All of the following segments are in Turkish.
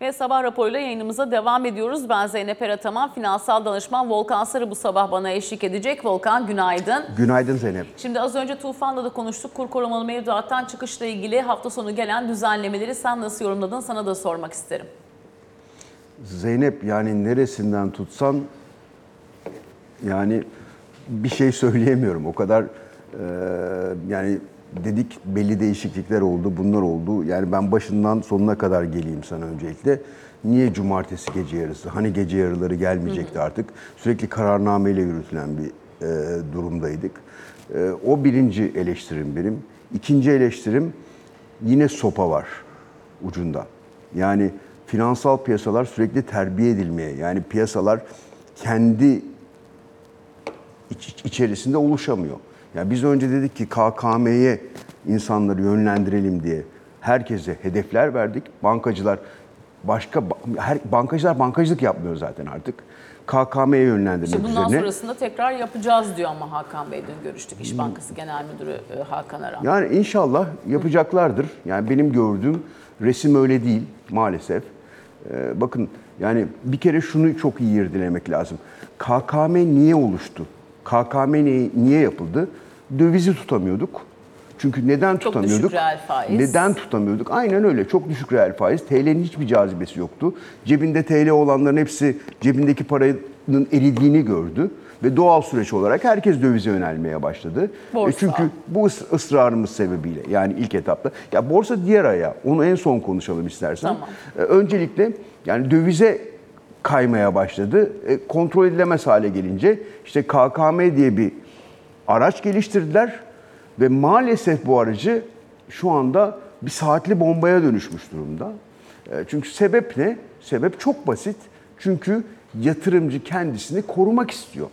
Ve sabah raporuyla yayınımıza devam ediyoruz. Ben Zeynep Erataman, finansal danışman Volkan Sarı bu sabah bana eşlik edecek. Volkan, günaydın. Günaydın Zeynep. Şimdi az önce Tufan'la da konuştuk. Kur korumalı mevduattan çıkışla ilgili hafta sonu gelen düzenlemeleri sen nasıl yorumladın? Sana da sormak isterim. Zeynep, yani neresinden tutsan yani bir şey söyleyemiyorum. O kadar yani dedik, belli değişiklikler oldu, bunlar oldu. Yani ben başından sonuna kadar geleyim sana öncelikle. Niye cumartesi gece yarısı? Hani gece yarıları gelmeyecekti artık. Sürekli kararnameyle yürütülen bir durumdaydık. O birinci eleştirim benim. İkinci eleştirim, yine sopa var ucunda. Yani finansal piyasalar sürekli terbiye edilmeye, yani piyasalar kendi içerisinde oluşamıyor. Yani biz önce dedik ki KKM'ye insanları yönlendirelim diye herkese hedefler verdik. Bankacılar bankacılık yapmıyor zaten artık. KKM'ye yönlendirmek üzerine. Bundan sonrasında tekrar yapacağız diyor ama Hakan Bey, dün görüştük. İş Bankası Genel Müdürü Hakan Aran. Yani inşallah yapacaklardır. Yani benim gördüğüm resim öyle değil maalesef. Bakın, yani bir kere şunu çok iyi irdelemek lazım. KKM niye oluştu? KKM niye yapıldı? Dövizi tutamıyorduk. Çünkü neden tutamıyorduk? Çok düşük reel faiz. Neden tutamıyorduk? Aynen öyle. Çok düşük reel faiz. TL'nin hiçbir cazibesi yoktu. Cebinde TL olanların hepsi cebindeki paranın eridiğini gördü. Ve doğal süreç olarak herkes dövize yönelmeye başladı. Borsa. Çünkü bu ısrarımız sebebiyle, yani ilk etapta. Ya borsa diğer ayağı. Onu en son konuşalım istersen. Tamam. Öncelikle yani dövize kaymaya başladı. Kontrol edilemez hale gelince işte KKM diye bir araç geliştirdiler ve maalesef bu aracı şu anda bir saatli bombaya dönüşmüş durumda. Çünkü sebep ne? Sebep çok basit. Çünkü yatırımcı kendisini korumak istiyor.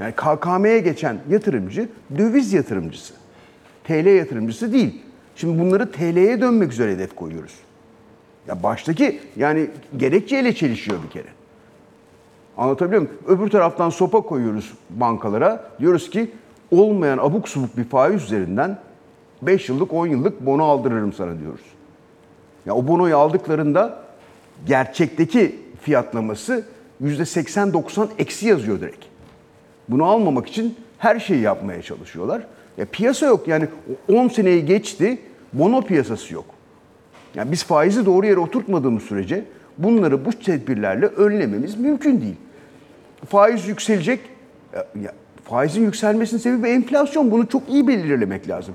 Yani KKM'ye geçen yatırımcı döviz yatırımcısı. TL yatırımcısı değil. Şimdi bunları TL'ye dönmek üzere hedef koyuyoruz. Ya baştaki yani gerekçeyle çelişiyor bir kere. Anlatabiliyor muyum? Öbür taraftan sopa koyuyoruz bankalara. Diyoruz ki olmayan abuk subuk bir faiz üzerinden 5 yıllık 10 yıllık bono aldırırım sana diyoruz. Ya o bonoyu aldıklarında gerçekteki fiyatlaması %80-90 eksi yazıyor direkt. Bunu almamak için her şeyi yapmaya çalışıyorlar. Ya piyasa yok, yani 10 seneyi geçti, bono piyasası yok. Yani biz faizi doğru yere oturtmadığımız sürece bunları bu tedbirlerle önlememiz mümkün değil. Faiz yükselecek. Faizin yükselmesinin sebebi enflasyon. Bunu çok iyi belirlemek lazım.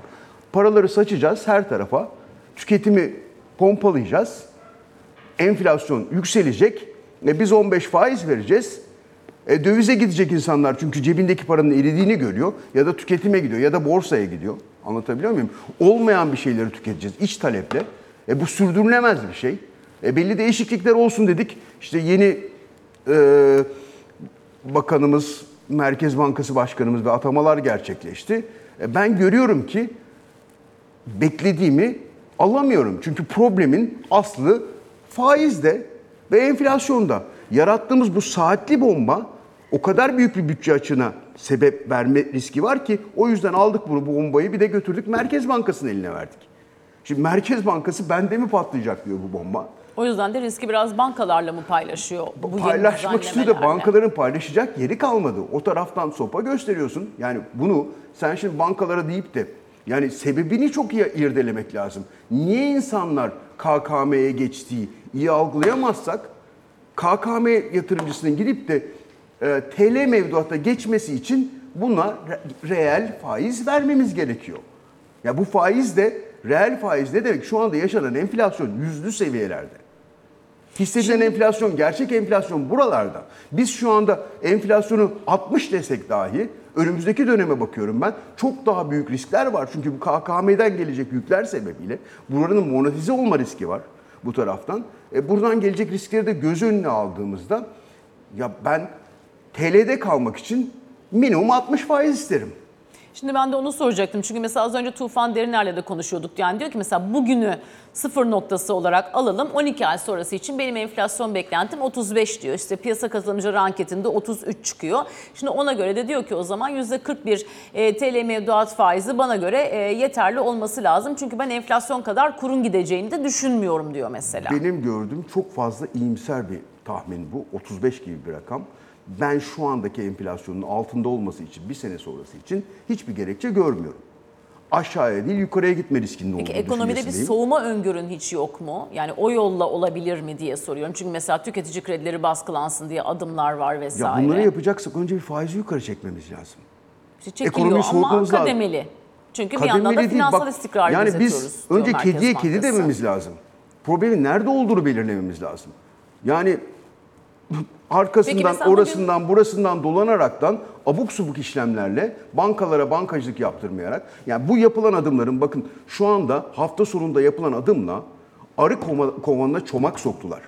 Paraları saçacağız her tarafa. Tüketimi pompalayacağız. Enflasyon yükselecek. Biz 15 faiz vereceğiz. Dövize gidecek insanlar çünkü cebindeki paranın eridiğini görüyor. Ya da tüketime gidiyor ya da borsaya gidiyor. Anlatabiliyor muyum? Olmayan bir şeyleri tüketeceğiz iç taleple. Bu sürdürülemez bir şey. Belli değişiklikler olsun dedik. İşte yeni bakanımız, Merkez Bankası Başkanımız ve atamalar gerçekleşti. Ben görüyorum ki beklediğimi alamıyorum. Çünkü problemin aslı faizde ve enflasyonda. Yarattığımız bu saatli bomba o kadar büyük bir bütçe açığına sebep verme riski var ki o yüzden aldık bunu, bu bombayı, bir de götürdük Merkez Bankası'nın eline verdik. Şimdi Merkez Bankası bende mi patlayacak diyor bu bomba. O yüzden de riski biraz bankalarla mı paylaşıyor? Bu paylaşmak istiyor da bankaların paylaşacak yeri kalmadı. O taraftan sopa gösteriyorsun. Yani bunu sen şimdi bankalara deyip de yani sebebini çok iyi irdelemek lazım. Niye insanlar KKM'ye geçtiği iyi algılayamazsak KKM yatırımcısının gidip de TL mevduata geçmesi için buna reel faiz vermemiz gerekiyor. Ya bu faiz de reel faiz ne demek? Şu anda yaşanan enflasyon yüzlü seviyelerde. Hissedilen enflasyon, gerçek enflasyon buralarda. Biz şu anda enflasyonu 60 desek dahi önümüzdeki döneme bakıyorum ben. Çok daha büyük riskler var. Çünkü bu KKM'den gelecek yükler sebebiyle buranın monetize olma riski var bu taraftan. Buradan gelecek riskleri de göz önüne aldığımızda ya ben TL'de kalmak için minimum 60 faiz isterim. Şimdi ben de onu soracaktım. Çünkü mesela az önce Tufan Deriner'le de konuşuyorduk. Yani diyor ki mesela bugünü sıfır noktası olarak alalım. 12 ay sonrası için benim enflasyon beklentim 35 diyor. İşte piyasa katılımcıları anketinde 33 çıkıyor. Şimdi ona göre de diyor ki o zaman %41 TL mevduat faizi bana göre yeterli olması lazım. Çünkü ben enflasyon kadar kurun gideceğini de düşünmüyorum diyor mesela. Benim gördüğüm çok fazla iyimser bir tahmin bu. 35 gibi bir rakam. Ben şu andaki enflasyonun altında olması için bir sene sonrası için hiçbir gerekçe görmüyorum. Aşağıya değil yukarıya gitme riskinde olduğunu düşünüyorum. Ekonomide bir soğuma öngörün hiç yok mu? Yani o yolla olabilir mi diye soruyorum. Çünkü mesela tüketici kredileri baskılansın diye adımlar var vesaire. Ya bunları yapacaksak önce bir faizi yukarı çekmemiz lazım. İşte çekiliyor ama kademeli. Lazım. Çünkü kademeli bir yandan da finansal istikrarı yani biz önce kediye kedi dememiz lazım. Problemin nerede olduğunu belirlememiz lazım. Yani arkasından, orasından, burasından dolanaraktan abuk subuk işlemlerle bankalara bankacılık yaptırmayarak yani bu yapılan adımların bakın şu anda hafta sonunda yapılan adımla arı kovanına çomak soktular.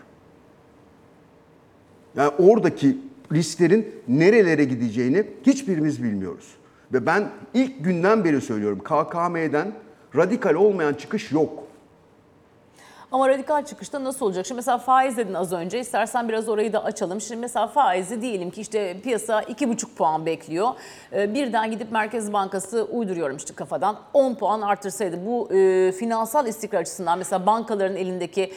Yani oradaki risklerin nerelere gideceğini hiçbirimiz bilmiyoruz. Ve ben ilk günden beri söylüyorum KKM'den radikal olmayan çıkış yok. Ama radikal çıkışta nasıl olacak? Şimdi mesela faiz dedin az önce. İstersen biraz orayı da açalım. Şimdi mesela faizi diyelim ki işte piyasa 2,5 puan bekliyor. Birden gidip Merkez Bankası uyduruyorum işte kafadan 10 puan artırsaydı. Bu finansal istikrar açısından mesela bankaların elindeki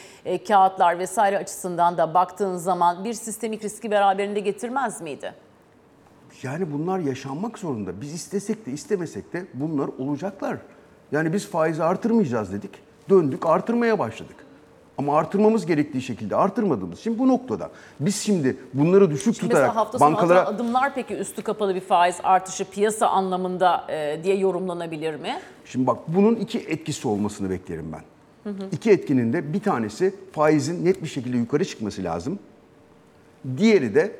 kağıtlar vesaire açısından da baktığın zaman bir sistemik riski beraberinde getirmez miydi? Yani bunlar yaşanmak zorunda. Biz istesek de istemesek de bunlar olacaklar. Yani biz faizi artırmayacağız dedik. Döndük artırmaya başladık. Ama artırmamız gerektiği şekilde artırmadığımız için bu noktada. Biz şimdi bunları düşük şimdi tutarak hafta bankalara... Hafta adımlar peki üstü kapalı bir faiz artışı piyasa anlamında diye yorumlanabilir mi? Şimdi bak bunun iki etkisi olmasını beklerim ben. Hı. İki etkinin de bir tanesi faizin net bir şekilde yukarı çıkması lazım. Diğeri de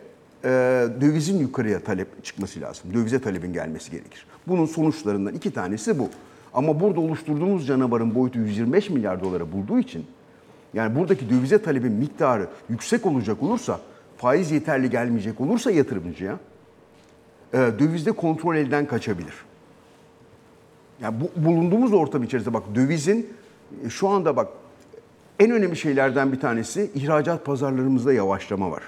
dövizin yukarıya talep çıkması lazım. Dövize talebin gelmesi gerekir. Bunun sonuçlarından iki tanesi bu. Ama burada oluşturduğumuz canavarın boyutu 125 milyar dolara bulduğu için yani buradaki dövize talebin miktarı yüksek olacak olursa faiz yeterli gelmeyecek olursa yatırımcıya dövizde kontrol elden kaçabilir. Yani bu, bulunduğumuz ortam içerisinde bak dövizin şu anda bak en önemli şeylerden bir tanesi ihracat pazarlarımızda yavaşlama var.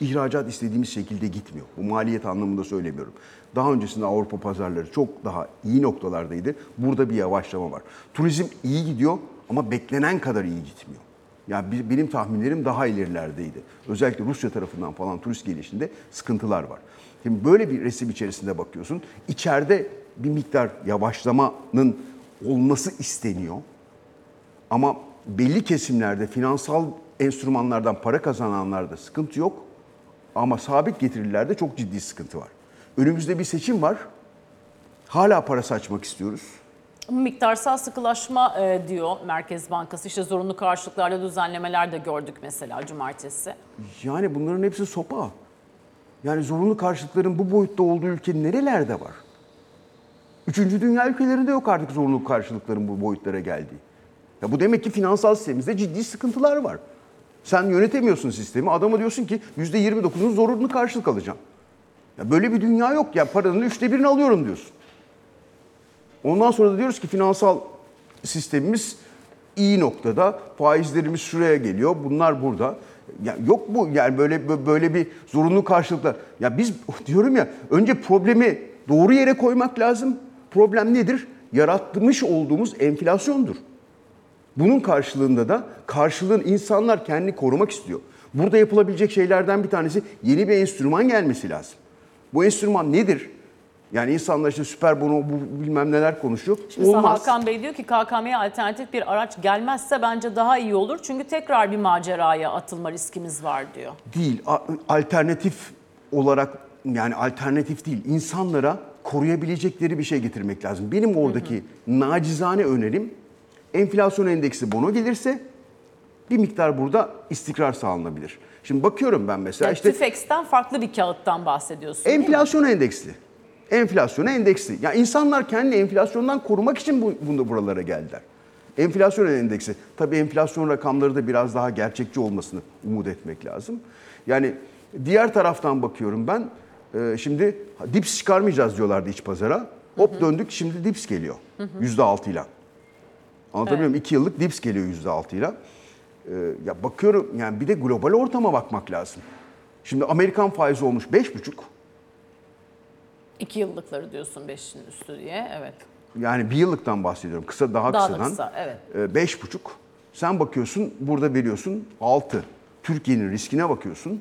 İhracat istediğimiz şekilde gitmiyor. Bu maliyet anlamında söylemiyorum. Daha öncesinde Avrupa pazarları çok daha iyi noktalardaydı. Burada bir yavaşlama var. Turizm iyi gidiyor ama beklenen kadar iyi gitmiyor. Yani benim tahminlerim daha ilerilerdeydi. Özellikle Rusya tarafından falan turist gelişinde sıkıntılar var. Şimdi böyle bir resim içerisinde bakıyorsun. İçeride bir miktar yavaşlamanın olması isteniyor. Ama belli kesimlerde finansal enstrümanlardan para kazananlarda sıkıntı yok. Ama sabit getirilerde çok ciddi sıkıntı var. Önümüzde bir seçim var. Hala para saçmak istiyoruz. Miktarsal sıkılaşma diyor Merkez Bankası. İşte zorunlu karşılıklarla düzenlemeler de gördük mesela cumartesi. Yani bunların hepsi sopa. Yani zorunlu karşılıkların bu boyutta olduğu ülke nerelerde var? 3. dünya ülkelerinde yok artık zorunlu karşılıkların bu boyutlara geldiği. Ya bu demek ki finansal sistemimizde ciddi sıkıntılar var. Sen yönetemiyorsun sistemi. Adama diyorsun ki %29'un zorunlu karşılık alacağım. Ya böyle bir dünya yok. Ya paranın 1/3'ünü alıyorum diyorsun. Ondan sonra da diyoruz ki finansal sistemimiz iyi noktada. Faizlerimiz şuraya geliyor. Bunlar burada. Ya yok bu yani böyle bir zorunlu karşılıklar. Ya biz diyorum ya önce problemi doğru yere koymak lazım. Problem nedir? Yaratmış olduğumuz enflasyondur. Bunun karşılığında da karşılığın insanlar kendini korumak istiyor. Burada yapılabilecek şeylerden bir tanesi yeni bir enstrüman gelmesi lazım. Bu enstrüman nedir? Yani insanlar işte süper bono bilmem neler konuşuyor. Şimdi Hakan Bey diyor ki KKM'ye alternatif bir araç gelmezse bence daha iyi olur. Çünkü tekrar bir maceraya atılma riskimiz var diyor. Değil. Alternatif olarak yani alternatif değil. İnsanlara koruyabilecekleri bir şey getirmek lazım. Benim oradaki nacizane önerim enflasyon endeksi bono gelirse bir miktar burada istikrar sağlanabilir. Şimdi bakıyorum ben mesela yani işte... TÜFE'den farklı bir kağıttan bahsediyorsun. Enflasyon endeksli. Enflasyona endeksli. Ya yani insanlar kendini enflasyondan korumak için bunu buralara geldiler. Enflasyon endeksi. Tabii enflasyon rakamları da biraz daha gerçekçi olmasını umut etmek lazım. Yani diğer taraftan bakıyorum ben. Şimdi dips çıkarmayacağız diyorlardı iç pazara. Hop döndük, şimdi dips geliyor. %6 ile. Anlatabiliyor muyum? 2 yıllık dips geliyor %6 ile. Ya bakıyorum yani, bir de global ortama bakmak lazım. Şimdi Amerikan faizi olmuş 5,5. 2 yıllıkları diyorsun 5'in üstü diye, evet. Yani bir yıllıktan bahsediyorum. Kısa, daha kısadan. Evet. 5,5. Sen bakıyorsun, burada veriyorsun 6. Türkiye'nin riskine bakıyorsun.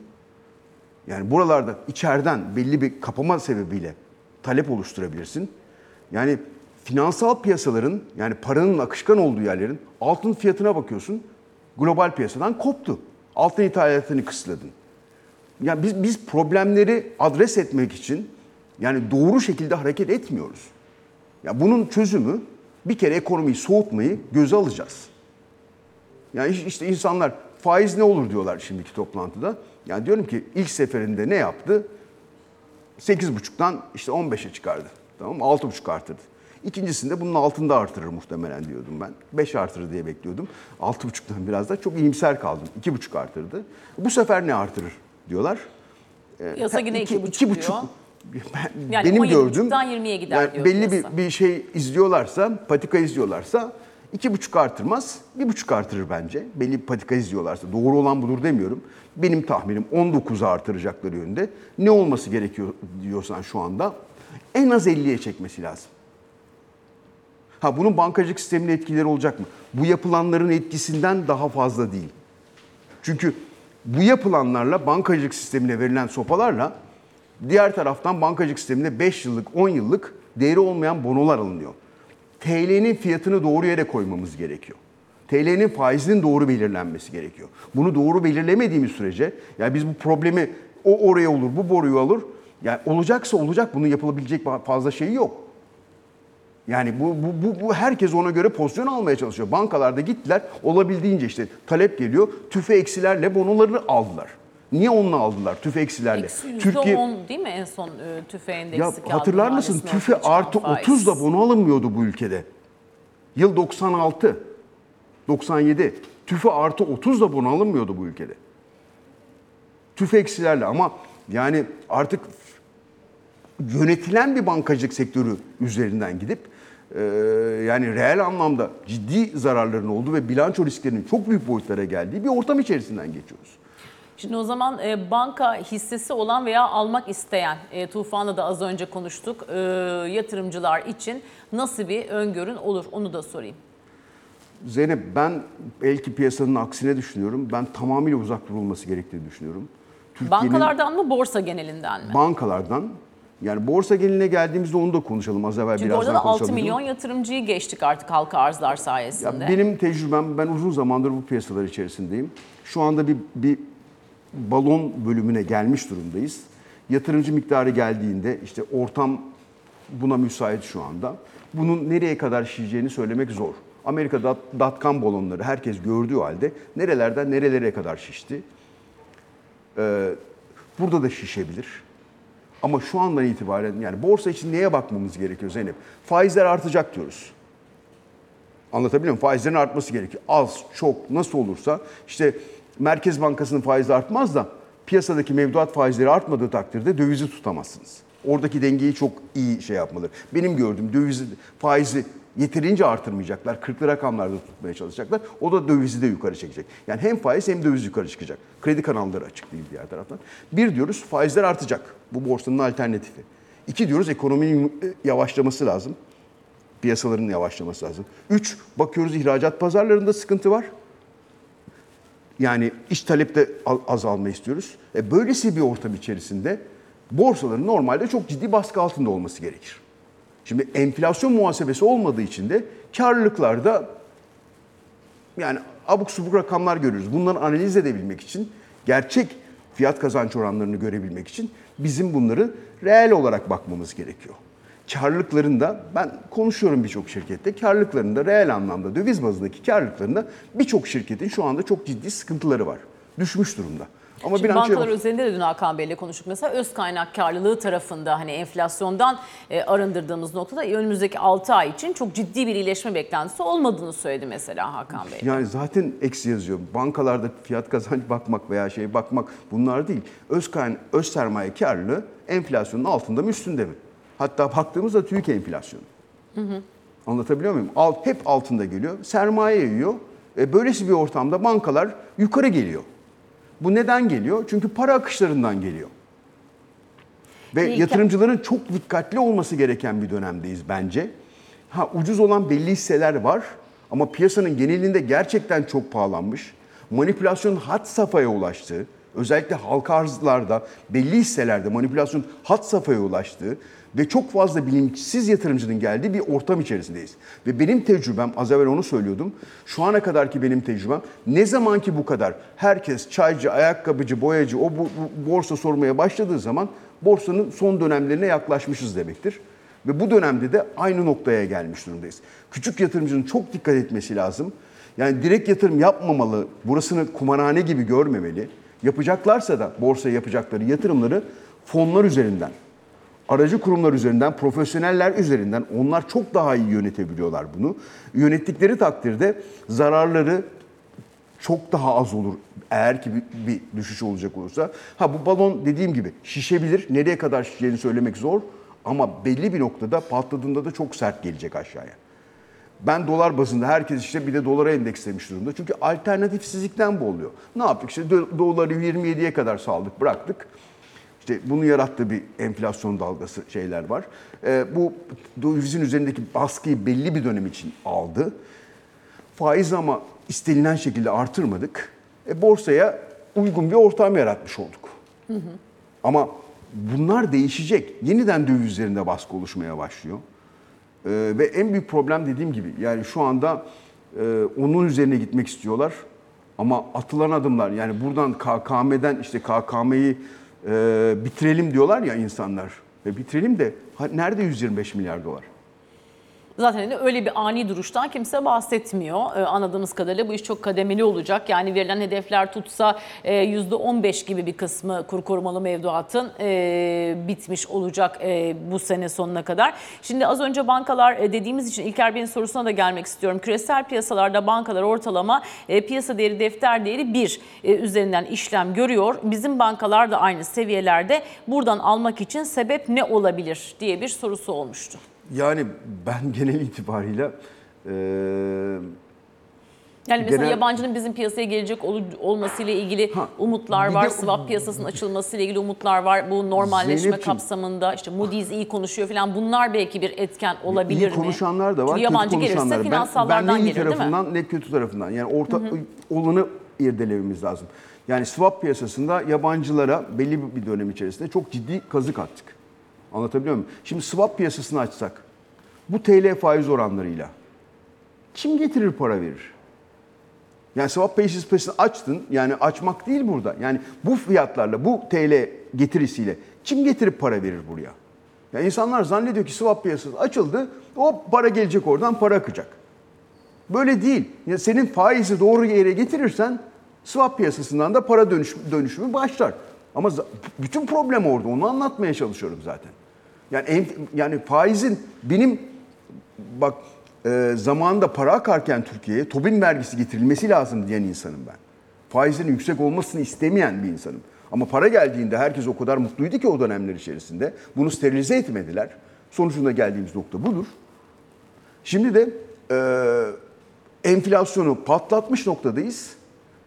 Yani buralarda içeriden belli bir kapama sebebiyle talep oluşturabilirsin. Yani finansal piyasaların, yani paranın akışkan olduğu yerlerin altın fiyatına bakıyorsun. Global piyasadan koptu. Altın ithalatını kısıtladın. Yani biz problemleri adres etmek için yani doğru şekilde hareket etmiyoruz. Ya bunun çözümü, bir kere ekonomiyi soğutmayı göze alacağız. Yani işte insanlar faiz ne olur diyorlar şimdiki toplantıda. Yani diyorum ki ilk seferinde ne yaptı? 8,5'tan işte 15'e çıkardı. Tamam mı? 6,5 artırdı. İkincisinde bunun altında artırır muhtemelen diyordum ben. 5 artırır diye bekliyordum. 6,5'tan biraz da çok iyimser kaldım. 2,5 artırdı. Bu sefer ne artırır diyorlar. Yasa yine 2,5 diyor. Yani benim gördüğüm, 20'ye gider yani diyor belli bir şey izliyorlarsa, patika izliyorlarsa 2,5 artırmaz, 1,5 artırır bence. Belli bir patika izliyorlarsa, doğru olan budur demiyorum. Benim tahminim 19'a artıracakları yönünde. Ne olması gerekiyor diyorsan şu anda en az 50'ye çekmesi lazım. Ha, bunun bankacılık sistemine etkileri olacak mı? Bu yapılanların etkisinden daha fazla değil. Çünkü bu yapılanlarla, bankacılık sistemine verilen sopalarla, diğer taraftan bankacılık sisteminde 5 yıllık, 10 yıllık değeri olmayan bonolar alınıyor. TL'nin fiyatını doğru yere koymamız gerekiyor. TL'nin faizinin doğru belirlenmesi gerekiyor. Bunu doğru belirlemediğimiz sürece, yani biz bu problemi, o oraya olur, bu boruyu alır, yani olacaksa olacak, bunun yapılabilecek fazla şeyi yok. Yani bu herkes ona göre pozisyon almaya çalışıyor. Bankalarda gittiler, olabildiğince işte talep geliyor, TÜFE eksilerle bonoları aldılar. Niye onunla aldılar? TÜFE eksilerle. Eksi %10 değil mi en son TÜFE endeksi kağıdı? Hatırlar mısın? TÜFE artı 30'da bono alınmıyordu bu ülkede. Yıl 96, 97. TÜFE artı 30'da bono alınmıyordu bu ülkede. TÜFE eksilerle, ama yani artık yönetilen bir bankacılık sektörü üzerinden gidip yani reel anlamda ciddi zararların olduğu ve bilanço risklerinin çok büyük boyutlara geldiği bir ortam içerisinden geçiyoruz. Şimdi o zaman banka hissesi olan veya almak isteyen, Tufan'la da az önce konuştuk, yatırımcılar için nasıl bir öngörün olur? Onu da sorayım. Zeynep, ben belki piyasanın aksine düşünüyorum. Ben tamamıyla uzak durulması gerektiğini düşünüyorum. Türkiye'nin, bankalardan mı, borsa genelinden mi? Bankalardan. Yani borsa geneline geldiğimizde onu da konuşalım. Az evvel birazdan konuşalım. Çünkü orada da 6 milyon yatırımcıyı geçtik artık halka arzlar sayesinde. Ya benim tecrübem, ben uzun zamandır bu piyasalar içerisindeyim. Şu anda bir balon bölümüne gelmiş durumdayız. Yatırımcı miktarı geldiğinde işte ortam buna müsait şu anda. Bunun nereye kadar şişeceğini söylemek zor. Amerika'da dotcom balonları herkes gördüğü halde nerelerden nerelere kadar şişti. Burada da şişebilir. Ama şu andan itibaren yani borsa için neye bakmamız gerekiyor Zeynep? Faizler artacak diyoruz. Anlatabiliyor muyum? Faizlerin artması gerekiyor. Az, çok, nasıl olursa işte Merkez Bankası'nın faizi artmaz da piyasadaki mevduat faizleri artmadığı takdirde dövizi tutamazsınız. Oradaki dengeyi çok iyi şey yapmaları. Benim gördüğüm, dövizi, faizi yeterince artırmayacaklar. 40'lı rakamlarda tutmaya çalışacaklar. O da dövizi de yukarı çekecek. Yani hem faiz hem döviz yukarı çıkacak. Kredi kanalları açık değil diğer taraftan. Bir diyoruz, faizler artacak. Bu borsanın alternatifi. İki diyoruz, ekonominin yavaşlaması lazım. Piyasaların yavaşlaması lazım. Üç, bakıyoruz ihracat pazarlarında sıkıntı var. Yani iş talepte azalma istiyoruz. Böylesi bir ortam içerisinde borsaların normalde çok ciddi baskı altında olması gerekir. Şimdi enflasyon muhasebesi olmadığı için de karlılıklarda yani abuk subuk rakamlar görüyoruz. Bunları analiz edebilmek için, gerçek fiyat kazanç oranlarını görebilmek için bizim bunları reel olarak bakmamız gerekiyor. Karlılıklarında, ben konuşuyorum birçok şirkette, karlılıklarında reel anlamda döviz bazındaki karlılıklarında birçok şirketin şu anda çok ciddi sıkıntıları var. Düşmüş durumda. Ama şimdi bankalar üzerinde de dün Hakan Bey'le konuştuk. Mesela öz kaynak karlılığı tarafında hani enflasyondan arındırdığımız noktada önümüzdeki 6 ay için çok ciddi bir iyileşme beklentisi olmadığını söyledi mesela Hakan Bey. Yani zaten eksi yazıyor. Bankalarda fiyat kazanç bakmak veya şey bakmak bunlar değil. Öz sermaye karlılığı enflasyonun altında mı üstünde mi? Hatta baktığımızda TÜİK enflasyonu. Hı hı. Anlatabiliyor muyum? Hep altında geliyor. Sermaye yiyor. Böylesi bir ortamda bankalar yukarı geliyor. Bu neden geliyor? Çünkü para akışlarından geliyor. Ve yatırımcıların çok dikkatli olması gereken bir dönemdeyiz bence. Ucuz olan belli hisseler var ama piyasanın genelinde gerçekten çok pahalanmış. Manipülasyon had safhaya ulaştığı, özellikle halka arzlarda, belli hisselerde manipülasyon had safhaya ulaştığı ve çok fazla bilinçsiz yatırımcının geldiği bir ortam içerisindeyiz. Ve benim tecrübem, az evvel onu söylüyordum, şu ana kadarki benim tecrübem, ne zaman ki bu kadar herkes çaycı, ayakkabıcı, boyacı, bu borsa sormaya başladığı zaman borsanın son dönemlerine yaklaşmışız demektir. Ve bu dönemde de aynı noktaya gelmiş durumdayız. Küçük yatırımcının çok dikkat etmesi lazım. Yani direkt yatırım yapmamalı, burasını kumarhane gibi görmemeli. Yapacaklarsa da borsaya yapacakları yatırımları fonlar üzerinden, aracı kurumlar üzerinden, profesyoneller üzerinden, onlar çok daha iyi yönetebiliyorlar bunu. Yönettikleri takdirde zararları çok daha az olur eğer ki bir düşüş olacak olursa. Bu balon dediğim gibi şişebilir. Nereye kadar şişeceğini söylemek zor ama belli bir noktada patladığında da çok sert gelecek aşağıya. Ben dolar bazında herkes bir de dolara endekslemiş durumda. Çünkü alternatifsizlikten bu oluyor. Ne yaptık? Doları 27'ye kadar saldık, bıraktık. Bunu yarattığı bir enflasyon dalgası şeyler var. Bu dövizin üzerindeki baskıyı belli bir dönem için aldı. Faiz ama istenilen şekilde artırmadık. Borsaya uygun bir ortam yaratmış olduk. Hı hı. Ama bunlar değişecek. Yeniden döviz üzerinde baskı oluşmaya başlıyor. Ve en büyük problem dediğim gibi yani şu anda onun üzerine gitmek istiyorlar. Ama atılan adımlar yani buradan KKM'den KKM'yi bitirelim diyorlar ya insanlar. Bitirelim de nerede 125 milyar dolar? Zaten öyle bir ani duruştan kimse bahsetmiyor. Anladığımız kadarıyla bu iş çok kademeli olacak. Yani verilen hedefler tutsa %15 gibi bir kısmı kur korumalı mevduatın bitmiş olacak bu sene sonuna kadar. Şimdi az önce bankalar dediğimiz için İlker Bey'in sorusuna da gelmek istiyorum. Küresel piyasalarda bankalar ortalama piyasa değeri defter değeri 1 üzerinden işlem görüyor. Bizim bankalar da aynı seviyelerde. Buradan almak için sebep ne olabilir diye bir sorusu olmuştu. Yani ben genel itibarıyla... yani mesela yabancının bizim piyasaya gelecek olmasıyla ilgili umutlar var. Swap piyasasının açılmasıyla ilgili umutlar var. Bu normalleşme kapsamında Moody's iyi konuşuyor falan. Bunlar belki bir etken olabilir mi? İyi konuşanlar da var. Çünkü yabancı gelirse finansallardan ben ne iyi gelir tarafından, değil mi? Ne kötü tarafından. Yani orta olanı irdelememiz lazım. Yani swap piyasasında yabancılara belli bir dönem içerisinde çok ciddi kazık attık. Anlatabiliyor muyum? Şimdi swap piyasasını açsak, bu TL faiz oranlarıyla kim getirir para verir? Yani swap piyasasını açtın, yani açmak değil burada. Yani bu fiyatlarla, bu TL getirisiyle kim getirip para verir buraya? Yani insanlar zannediyor ki swap piyasası açıldı, hop para gelecek oradan, para akacak. Böyle değil. Yani senin faizi doğru yere getirirsen swap piyasasından da para dönüşümü başlar. Ama bütün problem orada. Onu anlatmaya çalışıyorum zaten. Yani faizin benim zamanında para akarken Türkiye'ye Tobin vergisi getirilmesi lazım diyen insanım ben. Faizlerin yüksek olmasını istemeyen bir insanım. Ama para geldiğinde herkes o kadar mutluydu ki o dönemler içerisinde. Bunu sterilize etmediler. Sonucunda geldiğimiz nokta budur. Şimdi de enflasyonu patlatmış noktadayız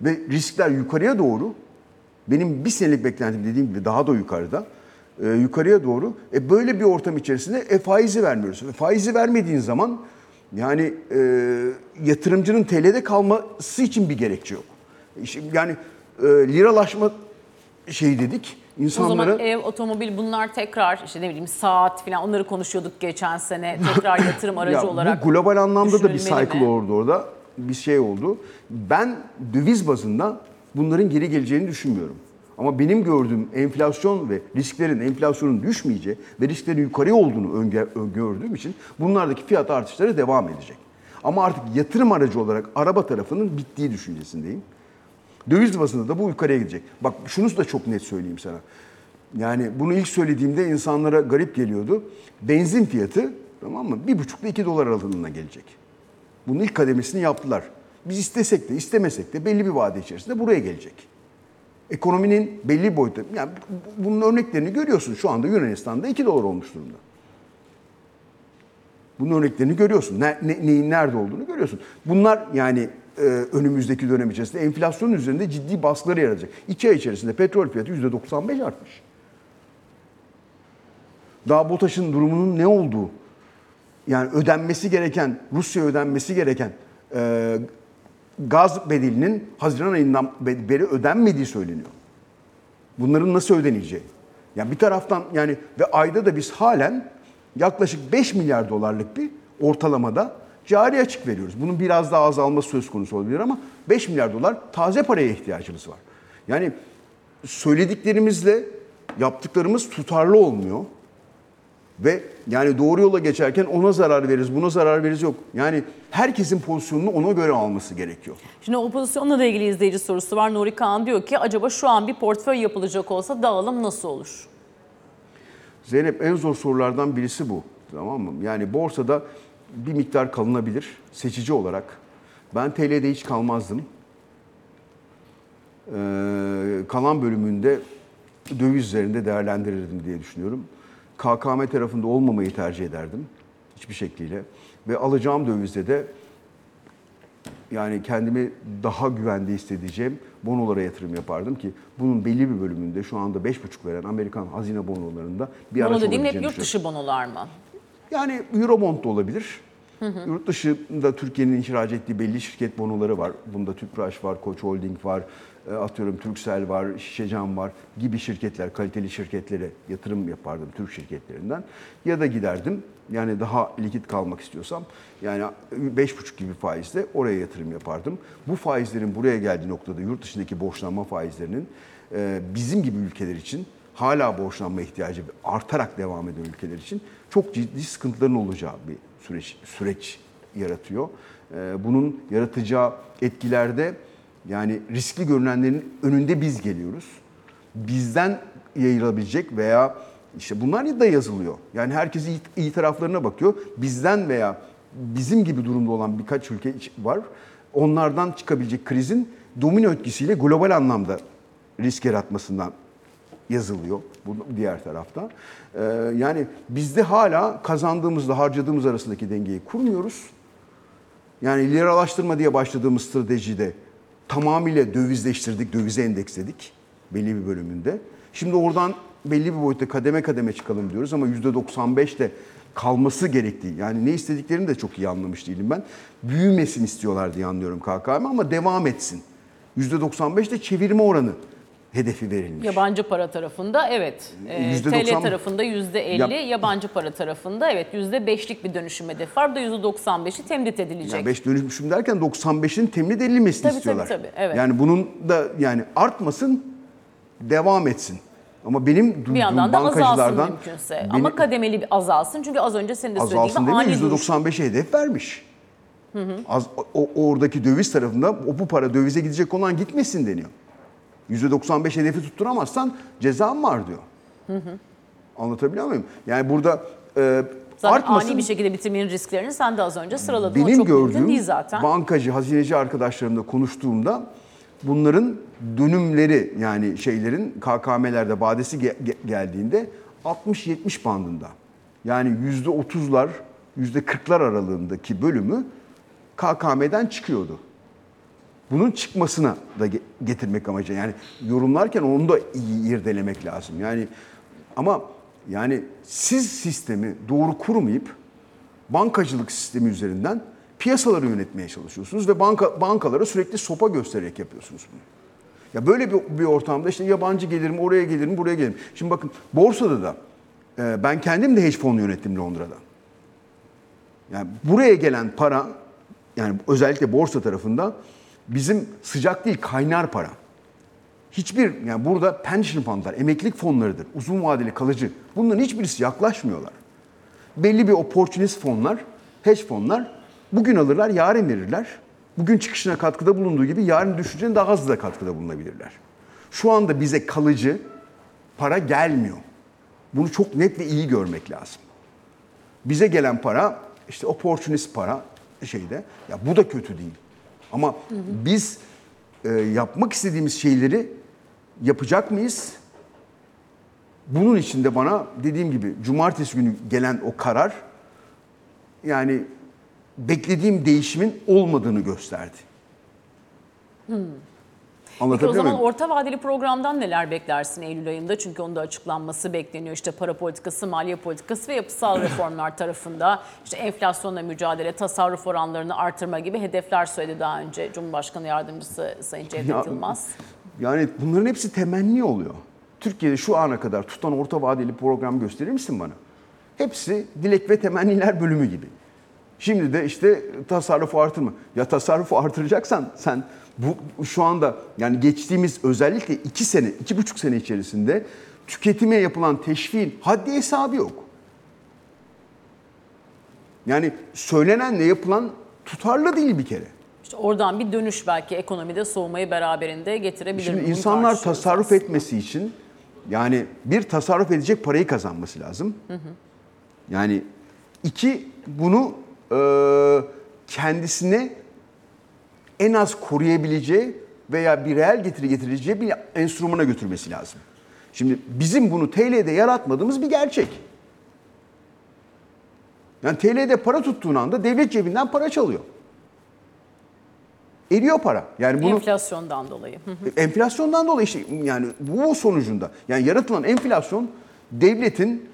ve riskler yukarıya doğru. Benim bir senelik beklentim dediğim gibi daha da yukarıda, yukarıya doğru. Böyle bir ortam içerisinde faizi vermiyoruz. Faizi vermediğin zaman yani yatırımcının TL'de kalması için bir gerekçe yok. Yani liralaşma dedik. İnsanlara... O zaman ev, otomobil bunlar tekrar saat falan onları konuşuyorduk geçen sene. Tekrar yatırım aracı olarak. Bu global anlamda da bir cycle oldu orada. Bir şey oldu. Ben döviz bazında bunların geri geleceğini düşünmüyorum. Ama benim gördüğüm enflasyon ve risklerin, enflasyonun düşmeyeceği ve risklerin yukarı olduğunu öngördüğüm için bunlardaki fiyat artışları devam edecek. Ama artık yatırım aracı olarak araba tarafının bittiği düşüncesindeyim. Döviz bazında da bu yukarıya gidecek. Bak şunu da çok net söyleyeyim sana. Yani bunu ilk söylediğimde insanlara garip geliyordu. Benzin fiyatı tamam mı? 1,5-2 dolar aralığına gelecek. Bunun ilk kademesini yaptılar. Biz istesek de istemesek de belli bir vade içerisinde buraya gelecek. Ekonominin belli boyutu, yani bunun örneklerini görüyorsun şu anda Yunanistan'da 2 dolar olmuş durumda. Bunun örneklerini görüyorsun. Neyin nerede olduğunu görüyorsun. Bunlar yani önümüzdeki dönem içerisinde enflasyonun üzerinde ciddi baskıları yaratacak. 2 ay içerisinde petrol fiyatı %95 artmış. Daha BOTAŞ'ın durumunun ne olduğu, yani ödenmesi gereken, Rusya'ya ödenmesi gereken gaz bedelinin Haziran ayından beri ödenmediği söyleniyor. Bunların nasıl ödenileceği. Yani bir taraftan yani ve ayda da biz halen yaklaşık 5 milyar dolarlık bir ortalamada cari açık veriyoruz. Bunun biraz daha azalması söz konusu olabilir ama 5 milyar dolar taze paraya ihtiyacımız var. Yani söylediklerimizle yaptıklarımız tutarlı olmuyor. Ve yani doğru yola geçerken ona zarar veririz, buna zarar veririz yok. Yani herkesin pozisyonunu ona göre alması gerekiyor. Şimdi o pozisyonla da ilgili izleyici sorusu var. Nuri Kağan diyor ki acaba şu an bir portföy yapılacak olsa dağılım nasıl olur? Zeynep, en zor sorulardan birisi bu. Tamam mı? Yani borsada bir miktar kalınabilir seçici olarak. Ben TL'de hiç kalmazdım. Kalan bölümünde döviz üzerinde değerlendirirdim diye düşünüyorum. KKM tarafında olmamayı tercih ederdim hiçbir şekliyle. Ve alacağım dövizde de yani kendimi daha güvende hissedeceğim bonolara yatırım yapardım ki bunun belli bir bölümünde şu anda 5,5 veren Amerikan hazine bonolarında bir araç olabileceğini düşünüyorum. Bono dediğin hep yurt dışı bonolar mı? Yani Eurobond da olabilir. Hı hı. Yurt dışında Türkiye'nin ihraç ettiği belli şirket bonoları var. Bunda TÜPRAŞ var, KOÇ HOLDING var, atıyorum TURKCELL var, Şişecam var gibi şirketler, kaliteli şirketlere yatırım yapardım Türk şirketlerinden. Ya da giderdim yani daha likit kalmak istiyorsam yani 5,5 gibi faizle oraya yatırım yapardım. Bu faizlerin buraya geldiği noktada yurt dışındaki borçlanma faizlerinin bizim gibi ülkeler için hala borçlanma ihtiyacı artarak devam eden ülkeler için çok ciddi sıkıntıların olacağı bir süreç yaratıyor. Bunun yaratacağı etkilerde yani riskli görünenlerin önünde biz geliyoruz. Bizden yayılabilecek veya işte bunlar da yazılıyor. Yani herkes iyi taraflarına bakıyor. Bizden veya bizim gibi durumda olan birkaç ülke var. Onlardan çıkabilecek krizin domino etkisiyle global anlamda risk yaratmasından yazılıyor bu diğer tarafta. Yani bizde hala kazandığımızla harcadığımız arasındaki dengeyi kurmuyoruz. Yani liralaştırma diye başladığımız stratejide tamamıyla dövizleştirdik, dövize endeksledik belli bir bölümünde. Şimdi oradan belli bir boyutta kademe kademe çıkalım diyoruz ama %95'te kalması gerektiği, yani ne istediklerini de çok iyi anlamış değilim ben. Büyümesin istiyorlar diye anlıyorum KKM ama devam etsin. %95'te çevirme oranı hedefi verilmiş. Yabancı para tarafında evet. TL tarafında %50, yabancı para tarafında evet %5'lik bir dönüşüm hedefi var. Da %95'i temrit edilecek. Yani 5 dönüşüm derken 95'in temrit edilmesini istiyorlar. Tabii. Evet. Yani bunun da yani artmasın, devam etsin. Ama benim duyduğum bir yandan da bankacılardan azalsın mümkünse. Ama kademeli bir azalsın. Çünkü az önce senin de söylediğin gibi ani %95'e hedef vermiş. Hı hı. Oradaki döviz tarafında bu para dövize gidecek olan gitmesin deniyor. %95 hedefi tutturamazsan cezam var diyor. Hı. Anlatabiliyor muyum? Yani burada artmasın. Ani bir şekilde bitirmenin risklerini sen de az önce sıraladın. Benim o çok gördüğüm değil zaten. Bankacı, hazineci arkadaşlarımla konuştuğumda bunların dönümleri yani şeylerin KKM'lerde vadesi geldiğinde 60-70 bandında. Yani %30'lar, %40'lar aralığındaki bölümü KKM'den çıkıyordu. Bunun çıkmasına da getirmek amacı. Yani yorumlarken onu da iyi irdelemek lazım. Yani ama yani siz sistemi doğru kurmayıp bankacılık sistemi üzerinden piyasaları yönetmeye çalışıyorsunuz ve bankalara sürekli sopa göstererek yapıyorsunuz bunu. Ya böyle bir ortamda işte yabancı gelirim, oraya gelirim, buraya gelirim. Şimdi bakın borsada da ben kendim de hedge fon yönettim Londra'da. Yani buraya gelen para yani özellikle borsa tarafında bizim sıcak değil, kaynar para. Hiçbir, yani burada pension fundlar, emeklilik fonlarıdır, uzun vadeli kalıcı. Bunların hiçbirisi yaklaşmıyorlar. Belli bir opportunist fonlar, hedge fonlar bugün alırlar, yarın verirler. Bugün çıkışına katkıda bulunduğu gibi yarın düşeceğine daha hızlı da katkıda bulunabilirler. Şu anda bize kalıcı para gelmiyor. Bunu çok net ve iyi görmek lazım. Bize gelen para, işte opportunist para şeyde, ya bu da kötü değil. Ama biz yapmak istediğimiz şeyleri yapacak mıyız? Bunun için de bana dediğim gibi cumartesi günü gelen o karar yani beklediğim değişimin olmadığını gösterdi. Peki o zaman orta vadeli programdan neler beklersin Eylül ayında? Çünkü onun da açıklanması bekleniyor. İşte para politikası, maliye politikası ve yapısal reformlar tarafında. İşte enflasyonla mücadele, tasarruf oranlarını artırma gibi hedefler söyledi daha önce Cumhurbaşkanı Yardımcısı Sayın Cevdet Yılmaz. Yani bunların hepsi temenni oluyor. Türkiye'de şu ana kadar tutan orta vadeli program gösterir misin bana? Hepsi dilek ve temenniler bölümü gibi. Şimdi de işte tasarrufu artırma. Ya tasarrufu artıracaksan sen bu şu anda yani geçtiğimiz özellikle 2 sene, 2,5 sene içerisinde tüketime yapılan teşviğin haddi hesabı yok. Yani söylenenle yapılan tutarlı değil bir kere. İşte oradan bir dönüş belki ekonomide soğumayı beraberinde getirebilir. Şimdi bunu insanlar tasarruf aslında etmesi için yani bir tasarruf edecek parayı kazanması lazım. Hı hı. Yani iki bunu kendisine en az koruyabileceği veya bir reel getiri getireceği bir enstrümana götürmesi lazım. Şimdi bizim bunu TL'de yaratmadığımız bir gerçek. Yani TL'de para tuttuğun anda devlet cebinden para çalıyor. Eriyor para. Yani bunu, enflasyondan dolayı. Enflasyondan dolayı işte yani bu sonucunda. Yani yaratılan enflasyon devletin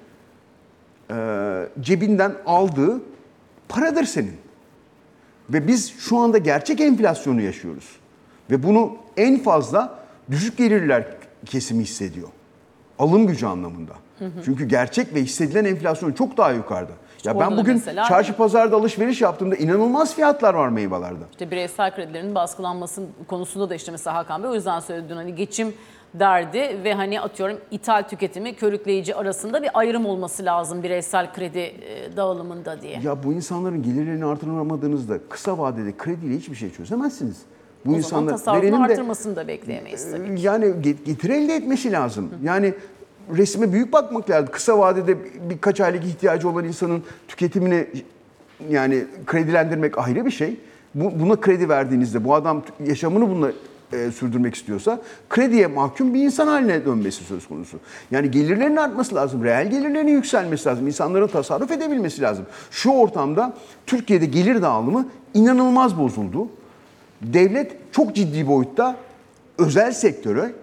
cebinden aldığı paradır senin. Ve biz şu anda gerçek enflasyonu yaşıyoruz. Ve bunu en fazla düşük gelirliler kesimi hissediyor. Alım gücü anlamında. Hı hı. Çünkü gerçek ve hissedilen enflasyon çok daha yukarıda. İşte ya ben bugün mesela çarşı pazarda alışveriş yaptığımda inanılmaz fiyatlar var meyvelerde. İşte bireysel kredilerin baskılanması konusunda da işte mesela Hakan Bey o yüzden söylediğin hani geçim derdi ve hani atıyorum ithal tüketimi körükleyici arasında bir ayrım olması lazım bireysel kredi dağılımında diye. Ya bu insanların gelirlerini artıramadığınızda kısa vadede krediyle hiçbir şey çözemezsiniz. Bu o zaman tasarrufunu artırmasını da bekleyemeyiz tabii ki. Yani getiri elde etmesi lazım. Hı. Yani resme büyük bakmak lazım. Kısa vadede birkaç aylık ihtiyacı olan insanın tüketimini yani kredilendirmek ayrı bir şey. Buna kredi verdiğinizde bu adam yaşamını bununla sürdürmek istiyorsa krediye mahkum bir insan haline dönmesi söz konusu. Yani gelirlerin artması lazım. Reel gelirlerin yükselmesi lazım. İnsanların tasarruf edebilmesi lazım. Şu ortamda Türkiye'de gelir dağılımı inanılmaz bozuldu. Devlet çok ciddi boyutta özel sektöre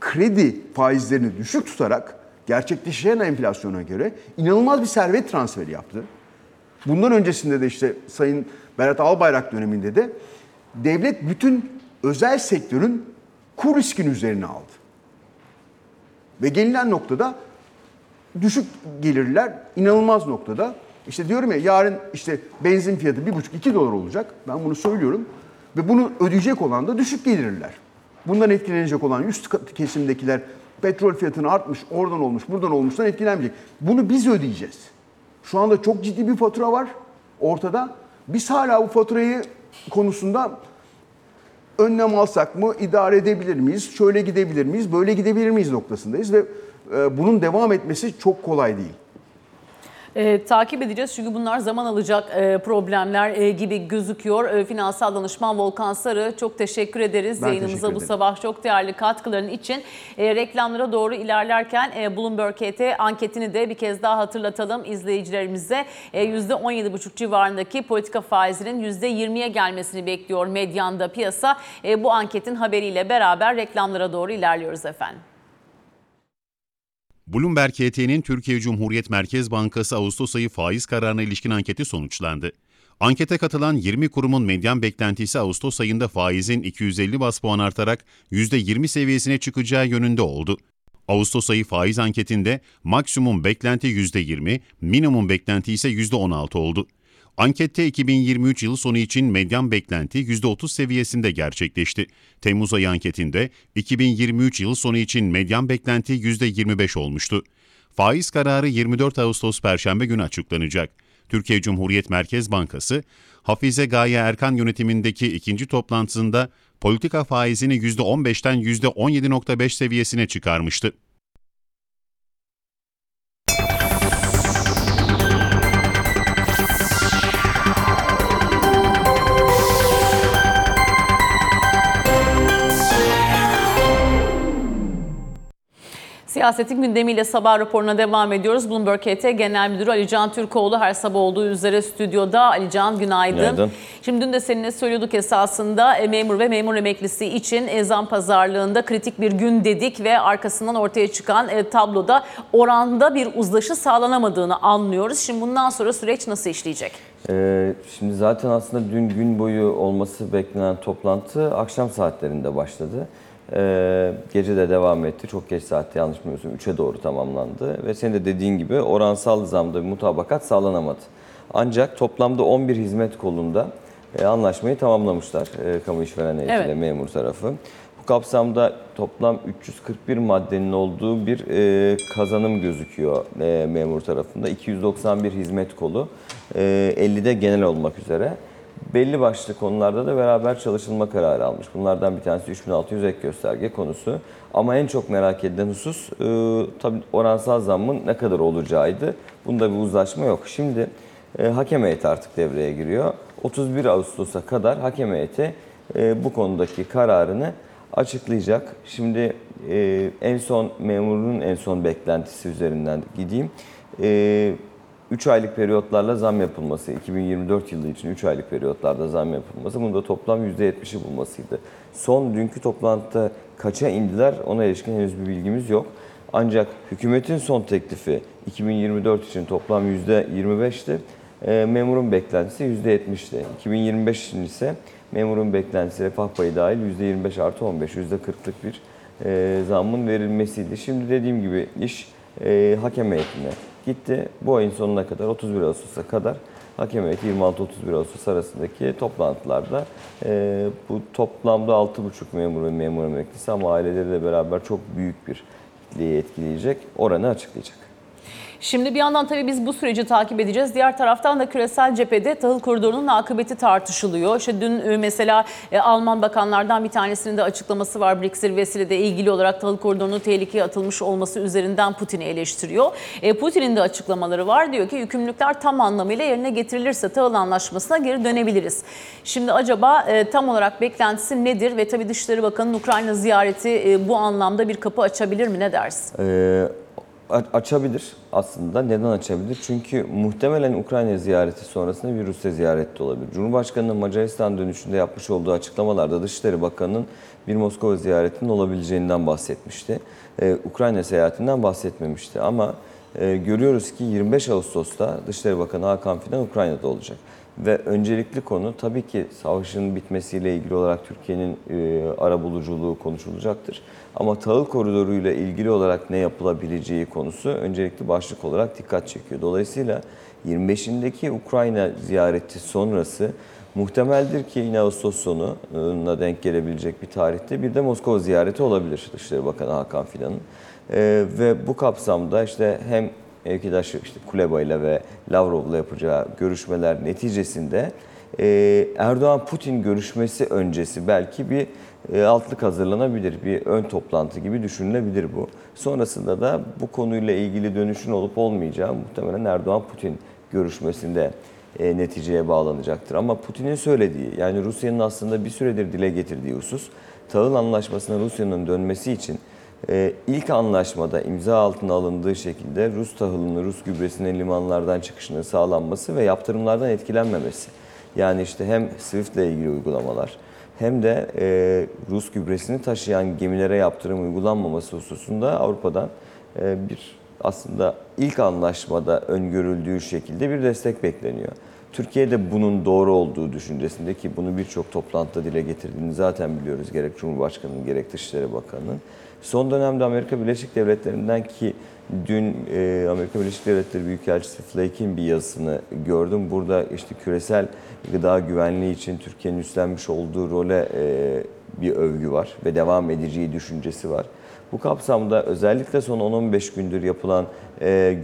kredi faizlerini düşük tutarak gerçekleşen enflasyona göre inanılmaz bir servet transferi yaptı. Bundan öncesinde de işte Sayın Berat Albayrak döneminde de devlet bütün özel sektörün kur riskini üzerine aldı. Ve gelinen noktada düşük gelirler inanılmaz noktada. İşte diyorum ya yarın işte benzin fiyatı 1,5-2 dolar olacak. Ben bunu söylüyorum. Ve bunu ödeyecek olan da düşük gelirler. Bundan etkilenecek olan üst kesimdekiler petrol fiyatını artmış, oradan olmuş, buradan olmuştan etkilenmeyecek. Bunu biz ödeyeceğiz. Şu anda çok ciddi bir fatura var ortada. Biz hala bu faturayı konusunda önlem alsak mı, idare edebilir miyiz, şöyle gidebilir miyiz, böyle gidebilir miyiz noktasındayız ve bunun devam etmesi çok kolay değil. Takip edeceğiz çünkü bunlar zaman alacak problemler gibi gözüküyor. Finansal danışman Volkan Sarı çok teşekkür ederiz. Yayınımıza bu sabah çok değerli katkıların için. Reklamlara doğru ilerlerken Bloomberg KT anketini de bir kez daha hatırlatalım izleyicilerimize. %17,5 civarındaki politika faizinin %20'ye gelmesini bekliyor medyanda piyasa. Bu anketin haberiyle beraber reklamlara doğru ilerliyoruz efendim. Bloomberg KT'nin Türkiye Cumhuriyet Merkez Bankası Ağustos ayı faiz kararına ilişkin anketi sonuçlandı. Ankete katılan 20 kurumun medyan beklentisi Ağustos ayında faizin 250 bas puan artarak %20 seviyesine çıkacağı yönünde oldu. Ağustos ayı faiz anketinde maksimum beklenti %20, minimum beklenti ise %16 oldu. Ankette 2023 yılı sonu için medyan beklenti %30 seviyesinde gerçekleşti. Temmuz ayı anketinde 2023 yılı sonu için medyan beklenti %25 olmuştu. Faiz kararı 24 Ağustos Perşembe günü açıklanacak. Türkiye Cumhuriyet Merkez Bankası, Hafize Gaye Erkan yönetimindeki ikinci toplantısında politika faizini %15'ten %17.5 seviyesine çıkarmıştı. Siyasetin gündemiyle sabah raporuna devam ediyoruz. Bloomberg HT Genel Müdürü Ali Can Türkoğlu her sabah olduğu üzere stüdyoda. Ali Can, günaydın. Günaydın. Şimdi dün de seninle söylüyorduk esasında memur ve memur emeklisi için zam pazarlığında kritik bir gün dedik ve arkasından ortaya çıkan tabloda oranda bir uzlaşı sağlanamadığını anlıyoruz. Şimdi bundan sonra süreç nasıl işleyecek? Şimdi zaten aslında dün gün boyu olması beklenen toplantı akşam saatlerinde başladı. Gece de devam etti. Çok geç saatte yanlış bilmiyorsam 3'e doğru tamamlandı. Ve senin de dediğin gibi oransal zamda bir mutabakat sağlanamadı. Ancak toplamda 11 hizmet kolunda anlaşmayı tamamlamışlar kamu işveren heyetiyle memur tarafı. Bu kapsamda toplam 341 maddenin olduğu bir kazanım gözüküyor memur tarafında. 291 hizmet kolu, 50'de genel olmak üzere. Belli başlı konularda da beraber çalışılma kararı almış. Bunlardan bir tanesi 3600 ek gösterge konusu. Ama en çok merak edilen husus tabii oransal zammın ne kadar olacağıydı. Bunda bir uzlaşma yok. Şimdi hakem heyeti artık devreye giriyor. 31 Ağustos'a kadar hakem heyeti bu konudaki kararını açıklayacak. Şimdi memurun en son beklentisi üzerinden gideyim. 3 aylık periyotlarla zam yapılması, 2024 yılı için 3 aylık periyotlarda zam yapılması, bunu da toplam %70'i bulmasıydı. Son dünkü toplantıda kaça indiler ona ilişkin henüz bir bilgimiz yok. Ancak hükümetin son teklifi 2024 için toplam %25'ti, memurun beklentisi %70'ti. 2025 için ise memurun beklentisi refah payı dahil %25+15, %40'lık bir zammın verilmesiydi. Şimdi dediğim gibi iş hakem heyetine gitti. Bu ayın sonuna kadar 31 Ağustos'a kadar hakem heyeti 26-31 Ağustos arasındaki toplantılarda bu toplamda 6,5 memur ve memur emeklisi ama aileleriyle beraber çok büyük bir kitleyi etkileyecek oranı açıklayacak. Şimdi bir yandan tabii biz bu süreci takip edeceğiz. Diğer taraftan da küresel cephede tahıl koridorunun akıbeti tartışılıyor. İşte dün mesela Alman bakanlardan bir tanesinin de açıklaması var. BRICS zirvesiyle de ilgili olarak tahıl koridorunun tehlikeye atılmış olması üzerinden Putin'i eleştiriyor. Putin'in de açıklamaları var. Diyor ki yükümlülükler tam anlamıyla yerine getirilirse tahıl anlaşmasına geri dönebiliriz. Şimdi acaba tam olarak beklentisi nedir? Ve tabii Dışişleri Bakanı'nın Ukrayna ziyareti bu anlamda bir kapı açabilir mi? Ne dersin? Açabilir aslında. Neden açabilir? Çünkü muhtemelen Ukrayna ziyareti sonrasında bir Rusya ziyareti de olabilir. Cumhurbaşkanı'nın Macaristan dönüşünde yapmış olduğu açıklamalarda Dışişleri Bakanı'nın bir Moskova ziyaretinin olabileceğinden bahsetmişti. Ukrayna seyahatinden bahsetmemişti ama görüyoruz ki 25 Ağustos'ta Dışişleri Bakanı Hakan Fidan Ukrayna'da olacak. Ve öncelikli konu tabii ki savaşın bitmesiyle ilgili olarak Türkiye'nin arabuluculuğu konuşulacaktır. Ama tahıl koridoruyla ilgili olarak ne yapılabileceği konusu öncelikli başlık olarak dikkat çekiyor. Dolayısıyla 25'indeki Ukrayna ziyareti sonrası muhtemeldir ki yine Ağustos sonuna denk gelebilecek bir tarihte bir de Moskova ziyareti olabilir Dışişleri Bakanı Hakan Fidan'ın. Ve bu kapsamda işte hem mevkidaşı Kuleba'yla ve Lavrov'la yapacağı görüşmeler neticesinde Erdoğan-Putin görüşmesi öncesi belki bir altlık hazırlanabilir, bir ön toplantı gibi düşünülebilir bu. Sonrasında da bu konuyla ilgili dönüşün olup olmayacağı muhtemelen Erdoğan-Putin görüşmesinde neticeye bağlanacaktır. Ama Putin'in söylediği, yani Rusya'nın aslında bir süredir dile getirdiği husus, tahıl anlaşmasına Rusya'nın dönmesi için ilk anlaşmada imza altına alındığı şekilde Rus tahılının, Rus gübresinin limanlardan çıkışının sağlanması ve yaptırımlardan etkilenmemesi. Yani işte hem SWIFT'le ilgili uygulamalar hem de Rus gübresini taşıyan gemilere yaptırım uygulanmaması hususunda Avrupa'dan bir aslında ilk anlaşmada öngörüldüğü şekilde bir destek bekleniyor. Türkiye de bunun doğru olduğu düşüncesinde ki bunu birçok toplantıda dile getirdiğini zaten biliyoruz gerek Cumhurbaşkanı'nın gerek Dışişleri Bakanı'nın. Son dönemde Amerika Birleşik Devletleri'nden ki dün Amerika Birleşik Devletleri Büyükelçisi Flake'in bir yazısını gördüm. Burada işte küresel gıda güvenliği için Türkiye'nin üstlenmiş olduğu role bir övgü var ve devam edeceği düşüncesi var. Bu kapsamda özellikle son 10-15 gündür yapılan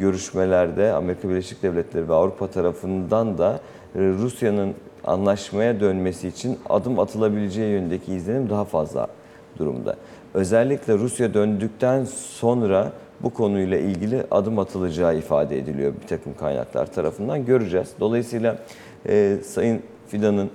görüşmelerde Amerika Birleşik Devletleri ve Avrupa tarafından da Rusya'nın anlaşmaya dönmesi için adım atılabileceği yönündeki izlenim daha fazla durumda. Özellikle Rusya döndükten sonra bu konuyla ilgili adım atılacağı ifade ediliyor bir takım kaynaklar tarafından göreceğiz. Dolayısıyla Sayın Fidan'ın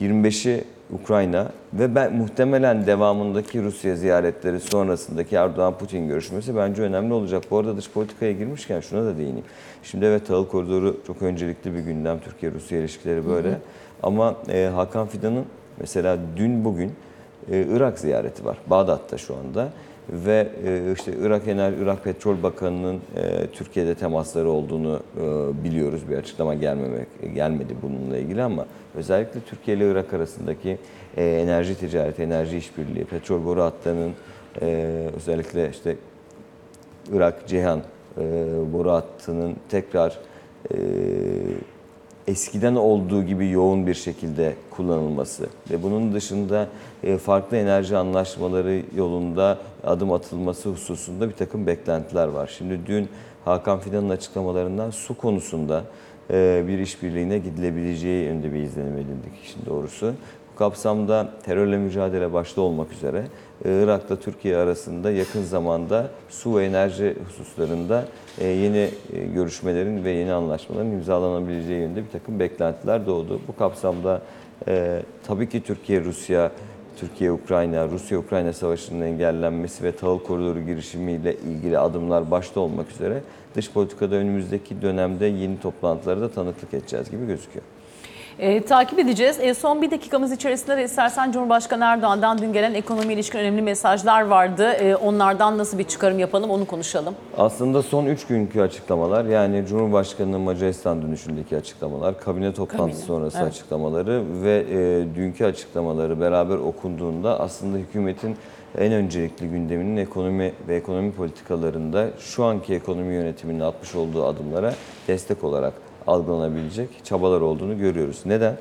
25'i Ukrayna ve muhtemelen devamındaki Rusya ziyaretleri sonrasındaki Erdoğan-Putin görüşmesi bence önemli olacak. Bu arada dış politikaya girmişken şuna da değineyim. Şimdi evet, tahıl koridoru çok öncelikli bir gündem. Türkiye-Rusya ilişkileri böyle. Hı hı. Ama Hakan Fidan'ın mesela dün bugün Irak ziyareti var. Bağdat'ta şu anda. Ve işte Irak Petrol Bakanı'nın Türkiye'de temasları olduğunu biliyoruz. Bir açıklama gelmedi bununla ilgili ama özellikle Türkiye ile Irak arasındaki enerji ticareti, enerji işbirliği, petrol boru hatlarının özellikle işte Irak Ceyhan boru hattının tekrar eskiden olduğu gibi yoğun bir şekilde kullanılması ve bunun dışında farklı enerji anlaşmaları yolunda adım atılması hususunda bir takım beklentiler var. Şimdi dün Hakan Fidan'ın açıklamalarından su konusunda bir işbirliğine gidilebileceği yönünde bir izlenim edindik işin doğrusu. Bu kapsamda terörle mücadele başta olmak üzere Irak'la Türkiye arasında yakın zamanda su ve enerji hususlarında yeni görüşmelerin ve yeni anlaşmaların imzalanabileceği yönünde bir takım beklentiler doğdu. Bu kapsamda tabii ki Türkiye-Rusya, Türkiye-Ukrayna, Rusya-Ukrayna savaşının engellenmesi ve tahıl koridoru girişimiyle ilgili adımlar başta olmak üzere dış politikada önümüzdeki dönemde yeni toplantılara da tanıklık edeceğiz gibi gözüküyor. Takip edeceğiz. Son bir dakikamız içerisinde de istersen Cumhurbaşkanı Erdoğan'dan dün gelen ekonomi ilişkin önemli mesajlar vardı. Onlardan nasıl bir çıkarım yapalım onu konuşalım. Aslında son 3 günkü açıklamalar, yani Cumhurbaşkanı'nın Macaristan dönüşündeki açıklamalar, kabine toplantısı sonrası evet, açıklamaları ve dünkü açıklamaları beraber okunduğunda aslında hükümetin en öncelikli gündeminin ekonomi ve ekonomi politikalarında şu anki ekonomi yönetiminin atmış olduğu adımlara destek olarak algılanabilecek çabalar olduğunu görüyoruz. Neden?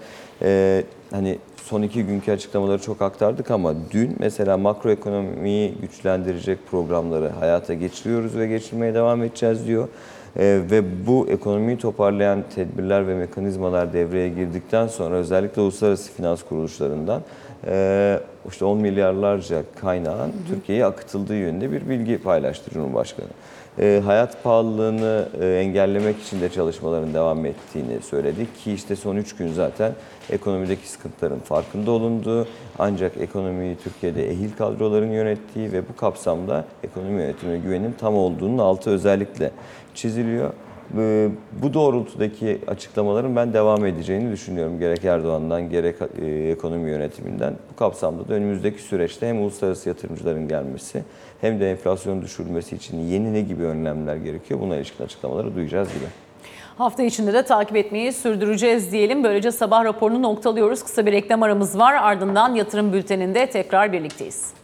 Hani son 2 günkü açıklamaları çok aktardık ama dün mesela makroekonomiyi güçlendirecek programları hayata geçiriyoruz ve geçirmeye devam edeceğiz diyor. Ve bu ekonomiyi toparlayan tedbirler ve mekanizmalar devreye girdikten sonra özellikle uluslararası finans kuruluşlarından işte 10 milyarlarca kaynağın Türkiye'ye akıtıldığı yönünde bir bilgi paylaştı Cumhurbaşkanı. Hayat pahalılığını engellemek için de çalışmaların devam ettiğini söyledi ki işte son 3 gün zaten ekonomideki sıkıntıların farkında olunduğu, ancak ekonomiyi Türkiye'de ehil kadroların yönettiği ve bu kapsamda ekonomi yönetimine güvenin tam olduğunun altı özellikle çiziliyor. Bu doğrultudaki açıklamaların ben devam edeceğini düşünüyorum. Gerek Erdoğan'dan gerek ekonomi yönetiminden. Bu kapsamda da önümüzdeki süreçte hem uluslararası yatırımcıların gelmesi hem de enflasyonun düşürülmesi için yeni ne gibi önlemler gerekiyor? Buna ilişkin açıklamaları duyacağız gibi. Hafta içinde de takip etmeyi sürdüreceğiz diyelim. Böylece sabah raporunu noktalıyoruz. Kısa bir reklam aramız var. Ardından yatırım bülteninde tekrar birlikteyiz.